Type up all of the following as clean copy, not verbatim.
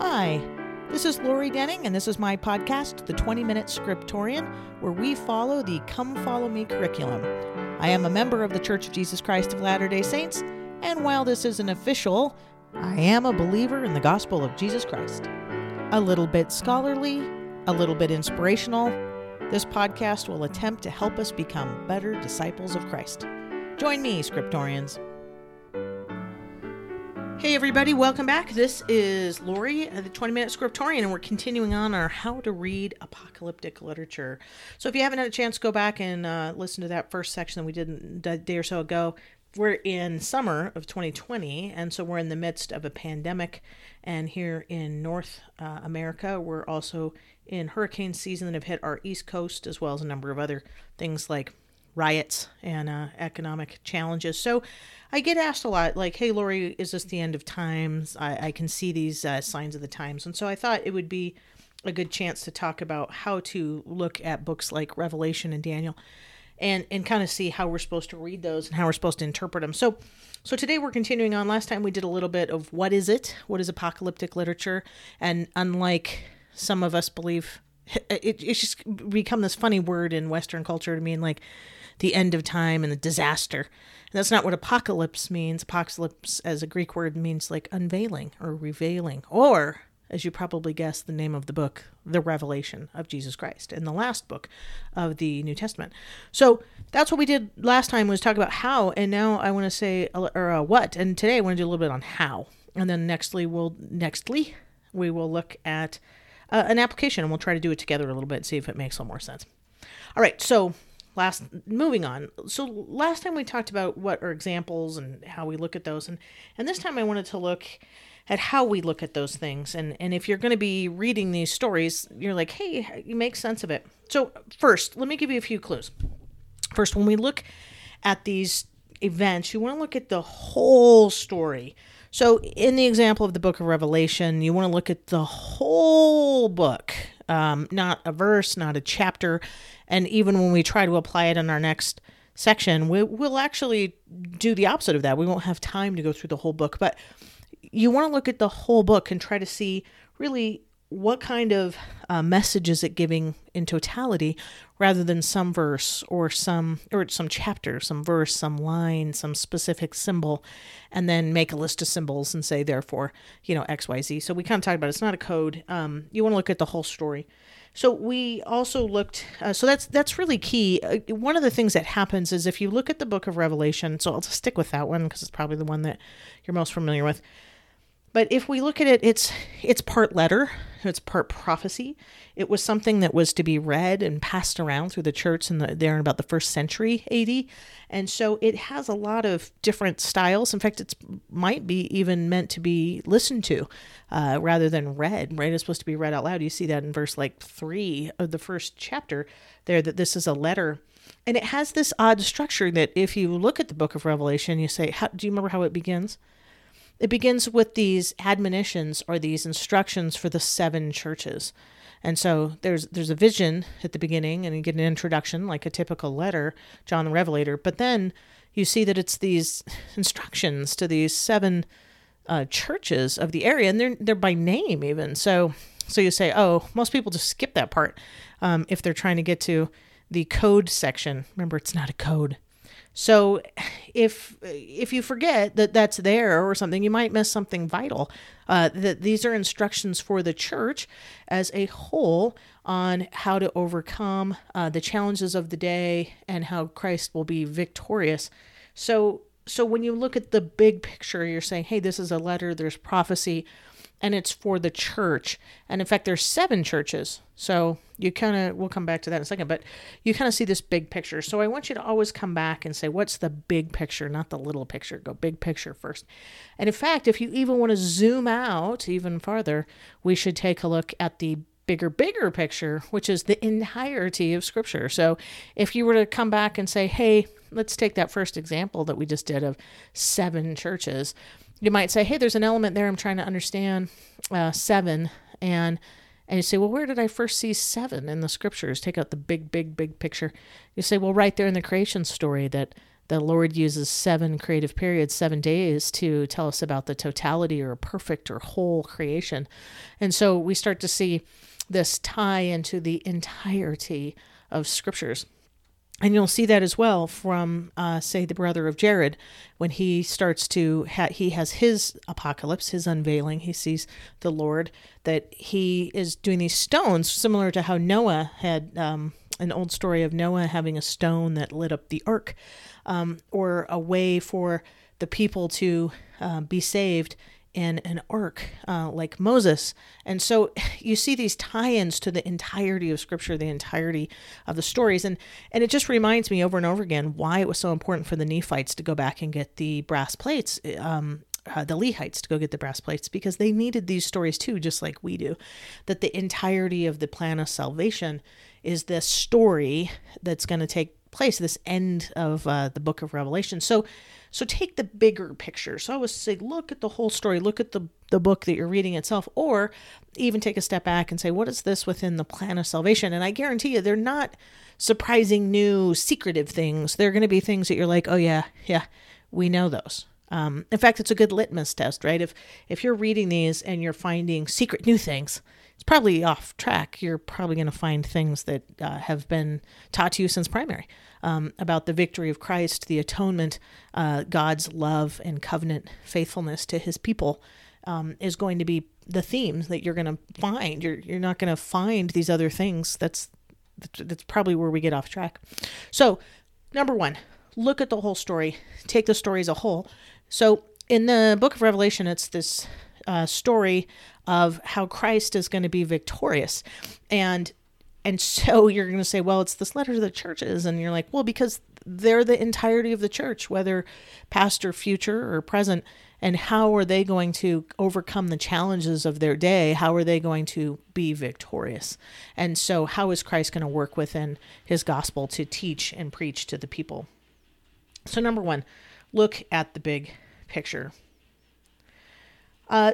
Hi, this is Lori Denning, and this is my podcast, The 20-Minute Scriptorian, where we follow the Come Follow Me curriculum. I am a member of The Church of Jesus Christ of Latter-day Saints, and while this isn't official, I am a believer in the gospel of Jesus Christ. A little bit scholarly, a little bit inspirational, this podcast will attempt to help us become better disciples of Christ. Join me, Scriptorians. Hey everybody, welcome back. This is Lori, the 20-Minute Scriptorian, and we're continuing on our How to Read Apocalyptic Literature. So if you haven't had a chance, go back and listen to that first section that we did a day or so ago. We're in summer of 2020, and so we're in the midst of a pandemic. And here in North America, we're also in hurricane season that have hit our East Coast, as well as a number of other things like riots and economic challenges. So I get asked a lot, like, hey, Lori, is this the end of times? I can see these signs of the times. And so I thought it would be a good chance to talk about how to look at books like Revelation and Daniel and kind of see how we're supposed to read those and how we're supposed to interpret them. So today we're continuing on. Last time we did a little bit of what is it? What is apocalyptic literature? And unlike some of us believe, it's just become this funny word in Western culture to mean like the end of time and the disaster. And that's not what apocalypse means. Apocalypse as a Greek word means like unveiling or revealing, or as you probably guessed, the name of the book, The Revelation of Jesus Christ, and the last book of the New Testament. So that's what we did last time, was talk about how, and now I want to say what, and today I want to do a little bit on how. And then nextly we will look at an application, and we'll try to do it together a little bit and see if it makes a little more sense. All right, so moving on. So last time we talked about what are examples and how we look at those, and this time I wanted to look at how we look at those things. And if you're going to be reading these stories, you're like, hey, you make sense of it. So first, let me give you a few clues. First, when we look at these events, you want to look at the whole story. So in the example of the book of Revelation, you want to look at the whole book, not a verse, not a chapter. And even when we try to apply it in our next section, we'll actually do the opposite of that. We won't have time to go through the whole book, but you want to look at the whole book and try to see really what kind of message is it giving in totality, rather than some verse or some chapter, some verse, some line, some specific symbol, and then make a list of symbols and say, therefore, you know, X, Y, Z. So we kind of talked about it. It's not a code. You want to look at the whole story. So we also looked, so that's really key. One of the things that happens is if you look at the book of Revelation, so I'll just stick with that one because it's probably the one that you're most familiar with. But if we look at it, it's part letter, it's part prophecy. It was something that was to be read and passed around through the church in about the 1st century AD. And so it has a lot of different styles. In fact, it might be even meant to be listened to rather than read, right? It's supposed to be read out loud. You see that in verse 3 of the 1st chapter there, that this is a letter. And it has this odd structure that if you look at the book of Revelation, you say, do you remember how it begins? It begins with these admonitions or these instructions for the 7 churches. And so there's a vision at the beginning, and you get an introduction like a typical letter, John the Revelator. But then you see that it's these instructions to these 7 churches of the area, and they're by name even. So you say, oh, most people just skip that part if they're trying to get to the code section. Remember, it's not a code. So if you forget that that's there or something, you might miss something vital, that these are instructions for the church as a whole on how to overcome the challenges of the day and how Christ will be victorious. So when you look at the big picture, you're saying, hey, this is a letter, there's prophecy, and it's for the church. And in fact, there's 7 churches. So we'll come back to that in a second, but you kind of see this big picture. So I want you to always come back and say, what's the big picture, not the little picture? Go big picture first. And in fact, if you even want to zoom out even farther, we should take a look at the bigger picture, which is the entirety of Scripture. So if you were to come back and say, hey, let's take that first example that we just did of 7 churches. You might say, hey, there's an element there I'm trying to understand, 7. And you say, well, where did I first see 7 in the Scriptures? Take out the big picture. You say, well, right there in the creation story that The Lord uses 7 creative periods, 7 days, to tell us about the totality or perfect or whole creation. And so we start to see this tie into the entirety of scriptures. And you'll see that as well from, say, the brother of Jared, when he starts to, he has his apocalypse, his unveiling. He sees the Lord, that he is doing these stones, similar to how Noah had, an old story of Noah having a stone that lit up the ark, or a way for the people to be saved in an ark, like Moses. And so you see these tie-ins to the entirety of scripture, the entirety of the stories. And it just reminds me over and over again why it was so important for the Nephites to go back and get the brass plates, the Lehites to go get the brass plates, because they needed these stories too, just like we do, that the entirety of the plan of salvation is this story that's going to take place, this end of the book of Revelation. So take the bigger picture. So I would say, look at the whole story, look at the book that you're reading itself, or even take a step back and say, what is this within the plan of salvation? And I guarantee you, they're not surprising, new, secretive things. They're going to be things that you're like, oh yeah, we know those. In fact, it's a good litmus test, right? If you're reading these and you're finding secret new things, it's probably off track. You're probably going to find things that have been taught to you since primary, about the victory of Christ, the atonement, God's love and covenant faithfulness to his people, is going to be the themes that you're going to find. You're not going to find these other things. That's probably where we get off track. So number one, look at the whole story, take the story as a whole. So in the book of Revelation, it's this story of how Christ is going to be victorious. And so you're going to say, well, it's this letter to the churches. And you're like, well, because they're the entirety of the church, whether past or future or present. And how are they going to overcome the challenges of their day? How are they going to be victorious? And so how is Christ going to work within his gospel to teach and preach to the people? So number one, look at the big picture.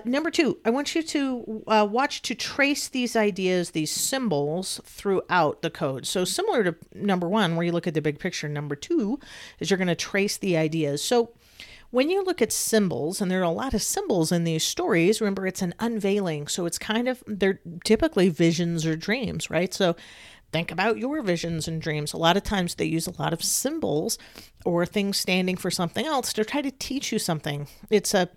Number two, I want you to watch to trace these ideas, these symbols throughout the code. So similar to number one, where you look at the big picture, number two is you're going to trace the ideas. So when you look at symbols, and there are a lot of symbols in these stories, remember it's an unveiling. So it's kind of, they're typically visions or dreams, right? So think about your visions and dreams. A lot of times they use a lot of symbols or things standing for something else to try to teach you something. It's a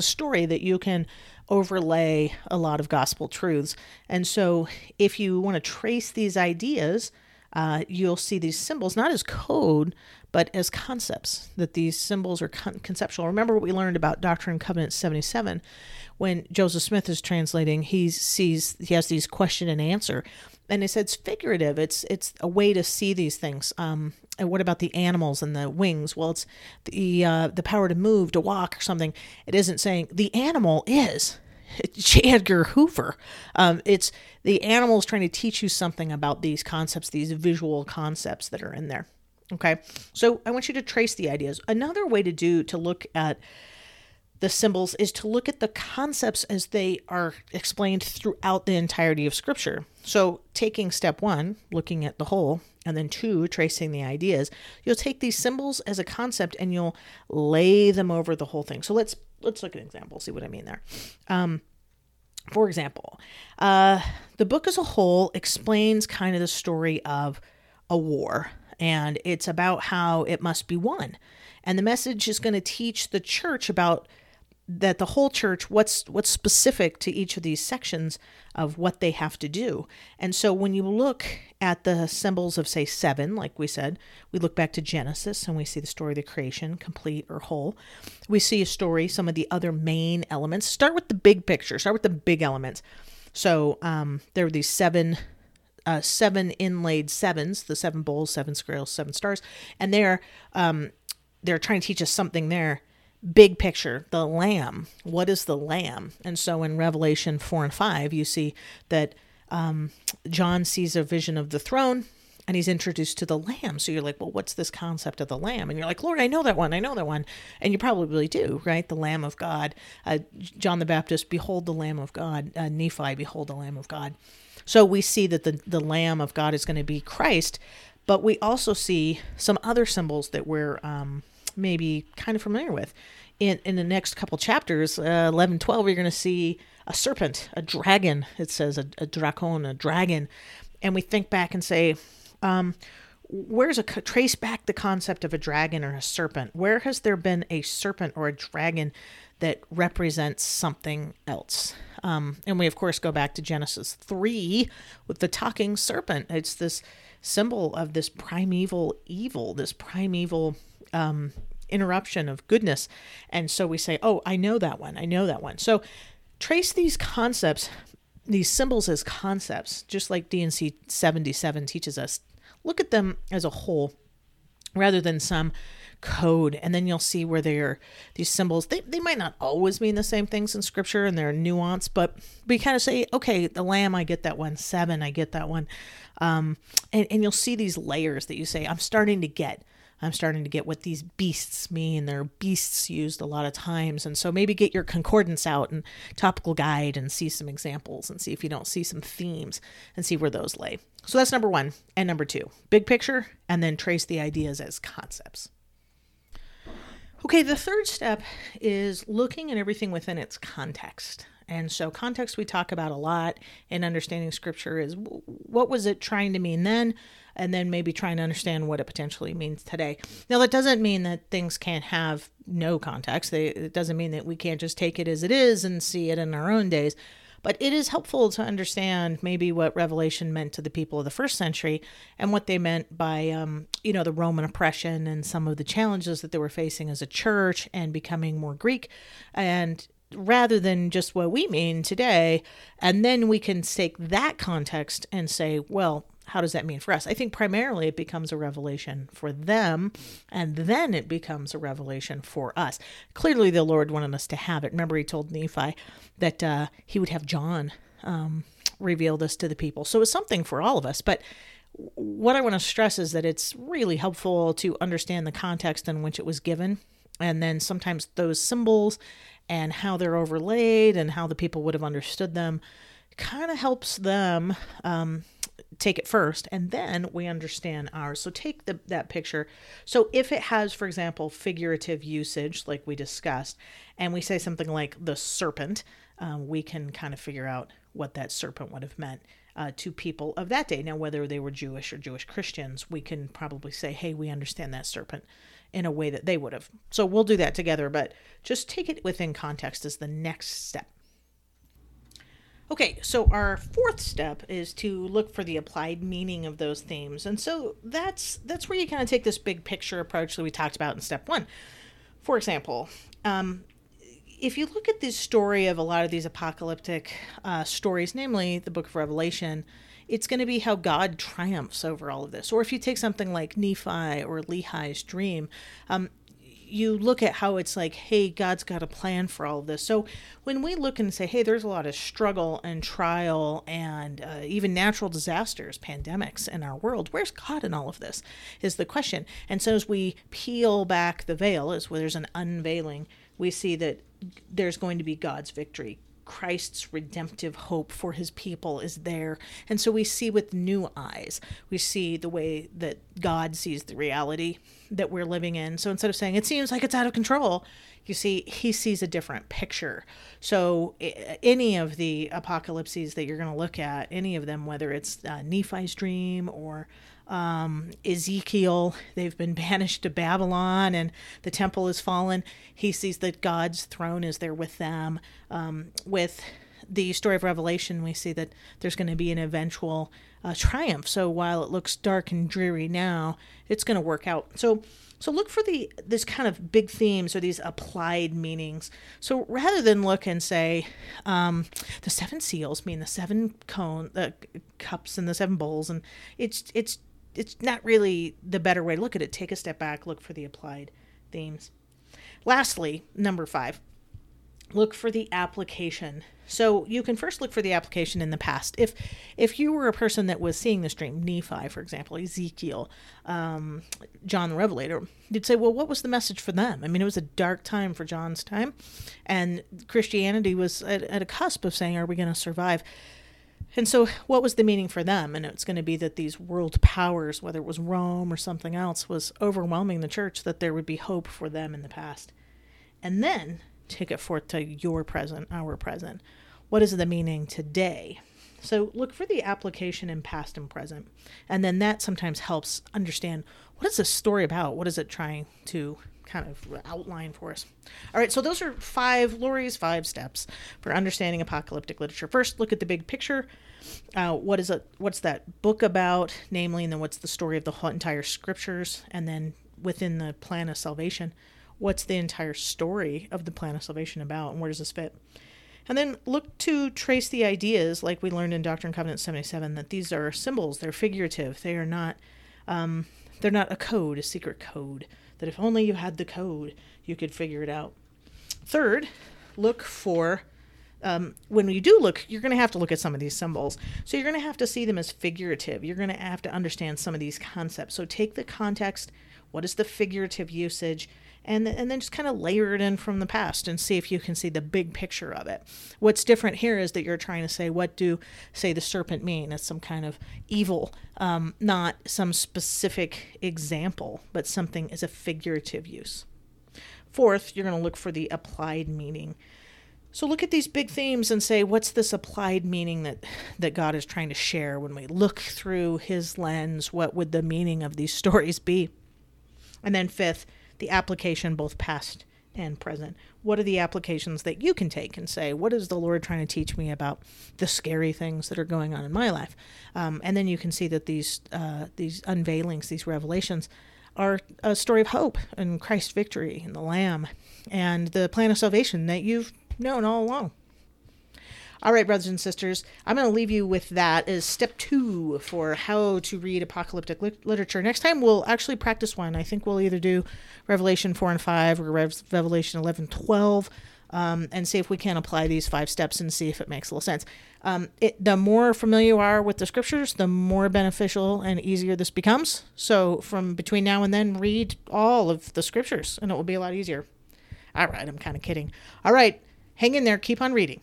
story that you can overlay a lot of gospel truths. And so if you want to trace these ideas, you'll see these symbols, not as code, but as concepts, that these symbols are conceptual. Remember what we learned about Doctrine and Covenants 77, when Joseph Smith is translating, he has these question and answer, and he said it's figurative. It's a way to see these things. And what about the animals and the wings? Well, it's the power to move, to walk, or something. It isn't saying the animal is J. Edgar Hoover. It's the animals trying to teach you something about these concepts, these visual concepts that are in there. Okay, so I want you to trace the ideas. Another way to look at the symbols is to look at the concepts as they are explained throughout the entirety of scripture. So taking step one, looking at the whole, and then two, tracing the ideas, you'll take these symbols as a concept and you'll lay them over the whole thing. So let's look at an example, see what I mean there. For example, the book as a whole explains kind of the story of a war. And it's about how it must be won. And the message is going to teach the church about that, the whole church, what's specific to each of these sections of what they have to do. And so when you look at the symbols of, say, 7, like we said, we look back to Genesis and we see the story of the creation, complete or whole. We see a story, some of the other main elements. Start with the big picture. Start with the big elements. So there were these 7 inlaid sevens, the 7 bowls, 7 scales, 7 stars. And they're trying to teach us something there. Big picture, the lamb. What is the lamb? And so in Revelation 4 and 5, you see that John sees a vision of the throne and he's introduced to the lamb. So you're like, well, what's this concept of the lamb? And you're like, Lord, I know that one. And you probably really do, right? The Lamb of God. John the Baptist, behold the Lamb of God. Nephi, behold the Lamb of God. So we see that the Lamb of God is going to be Christ, But we also see some other symbols that we're maybe kind of familiar with. In the next couple chapters, 11, 12, you're going to see a serpent, a dragon. It says a dracon, a dragon. And we think back and say, trace back the concept of a dragon or a serpent. Where has there been a serpent or a dragon that represents something else? And we, of course, go back to Genesis 3 with the talking serpent. It's this symbol of this primeval evil, this primeval interruption of goodness. And so we say, oh, I know that one. So trace these concepts, these symbols as concepts, just like D&C 77 teaches us. Look at them as a whole rather than some code. And then you'll see where these symbols, they might not always mean the same things in scripture and they're nuanced, but we kind of say, okay, the lamb, I get that one. 7, I get that one. And you'll see these layers that you say, I'm starting to get what these beasts mean. They're beasts used a lot of times. And so maybe get your concordance out and topical guide and see some examples and see if you don't see some themes and see where those lay. So that's number 1 and number 2, big picture, and then trace the ideas as concepts. Okay, the third step is looking at everything within its context. And so context we talk about a lot in understanding scripture is what was it trying to mean then, and then maybe trying to understand what it potentially means today. Now, that doesn't mean that things can't have no context. It doesn't mean that we can't just take it as it is and see it in our own days. But it is helpful to understand maybe what Revelation meant to the people of the first century and what they meant by, the Roman oppression and some of the challenges that they were facing as a church and becoming more Greek, and rather than just what we mean today. And then we can take that context and say, well, how does that mean for us? I think primarily it becomes a revelation for them, and then it becomes a revelation for us. Clearly, the Lord wanted us to have it. Remember, he told Nephi that he would have John reveal this to the people. So it's something for all of us. But what I want to stress is that it's really helpful to understand the context in which it was given, and then sometimes those symbols and how they're overlaid and how the people would have understood them kind of helps them take it first, and then we understand ours. So take that picture. So if it has, for example, figurative usage, like we discussed, and we say something like the serpent, we can kind of figure out what that serpent would have meant to people of that day. Now, whether they were Jewish or Jewish Christians, we can probably say, hey, we understand that serpent in a way that they would have. So we'll do that together, but just take it within context is the next step. Okay, so our fourth step is to look for the applied meaning of those themes. And so that's where you kind of take this big picture approach that we talked about in step 1. For example, if you look at this story of a lot of these apocalyptic stories, namely the book of Revelation, it's going to be how God triumphs over all of this. Or if you take something like Nephi or Lehi's dream, you look at how it's like, hey, God's got a plan for all of this. So when we look and say, hey, there's a lot of struggle and trial and even natural disasters, pandemics in our world, where's God in all of this is the question. And so as we peel back the veil, as where there's an unveiling, we see that there's going to be God's victory. Christ's redemptive hope for his people is there. And so we see with new eyes. We see the way that God sees the reality that we're living in. So instead of saying, it seems like it's out of control, you see, he sees a different picture. So any of the apocalypses that you're going to look at, any of them, whether it's Nephi's dream or Ezekiel, they've been banished to Babylon and the temple is fallen. He sees that God's throne is there with them. With the story of Revelation, we see that there's going to be an eventual triumph. So while it looks dark and dreary now, it's going to work out. So look for this kind of big themes or these applied meanings. So rather than look and say, the 7 seals mean the 7 cups and the 7 bowls, and it's not really the better way to look at it. Take a step back, look for the applied themes. Lastly, number 5, look for the application. So you can first look for the application in the past. If you were a person that was seeing this dream, Nephi, for example, Ezekiel, John the Revelator, you'd say, well, what was the message for them? I mean, it was a dark time for John's time, and Christianity was at a cusp of saying, are we going to survive? And so what was the meaning for them? And it's going to be that these world powers, whether it was Rome or something else, was overwhelming the church, that there would be hope for them in the past. And then take it forth to your present, our present. What is the meaning today? So look for the application in past and present. And then that sometimes helps understand, what is this story about? What is it trying to kind of outline for us? All right, so those are Lori's five steps for understanding apocalyptic literature. First, look at the big picture. What's that book about, namely, and then what's the story of the whole entire scriptures? And then within the plan of salvation, what's the entire story of the plan of salvation about, and where does this fit? And then look to trace the ideas, like we learned in Doctrine and Covenants 77, that these are symbols, they're figurative, they are not they're not a code, a secret code, that if only you had the code, you could figure it out. Third, look for, when you do look, you're going to have to look at some of these symbols. So you're going to have to see them as figurative. You're going to have to understand some of these concepts. So take the context, what is the figurative usage, and then just kind of layer it in from the past and see if you can see the big picture of it. What's different here is that you're trying to say, what do, say, the serpent mean? It's some kind of evil, not some specific example, but something as a figurative use. Fourth, you're going to look for the applied meaning. So look at these big themes and say, what's this applied meaning that God is trying to share? When we look through his lens, what would the meaning of these stories be? And then fifth, the application, both past and present. What are the applications that you can take and say, what is the Lord trying to teach me about the scary things that are going on in my life? And then you can see that these unveilings, these revelations, are a story of hope and Christ's victory and the Lamb and the plan of salvation that you've known all along. All right, brothers and sisters, I'm going to leave you with that as step 2 for how to read apocalyptic literature. Next time, we'll actually practice one. I think we'll either do Revelation 4 and 5 or Revelation 11, 12, and see if we can apply these 5 steps and see if it makes a little sense. The more familiar you are with the scriptures, the more beneficial and easier this becomes. So from between now and then, read all of the scriptures, and it will be a lot easier. All right, I'm kind of kidding. All right, hang in there. Keep on reading.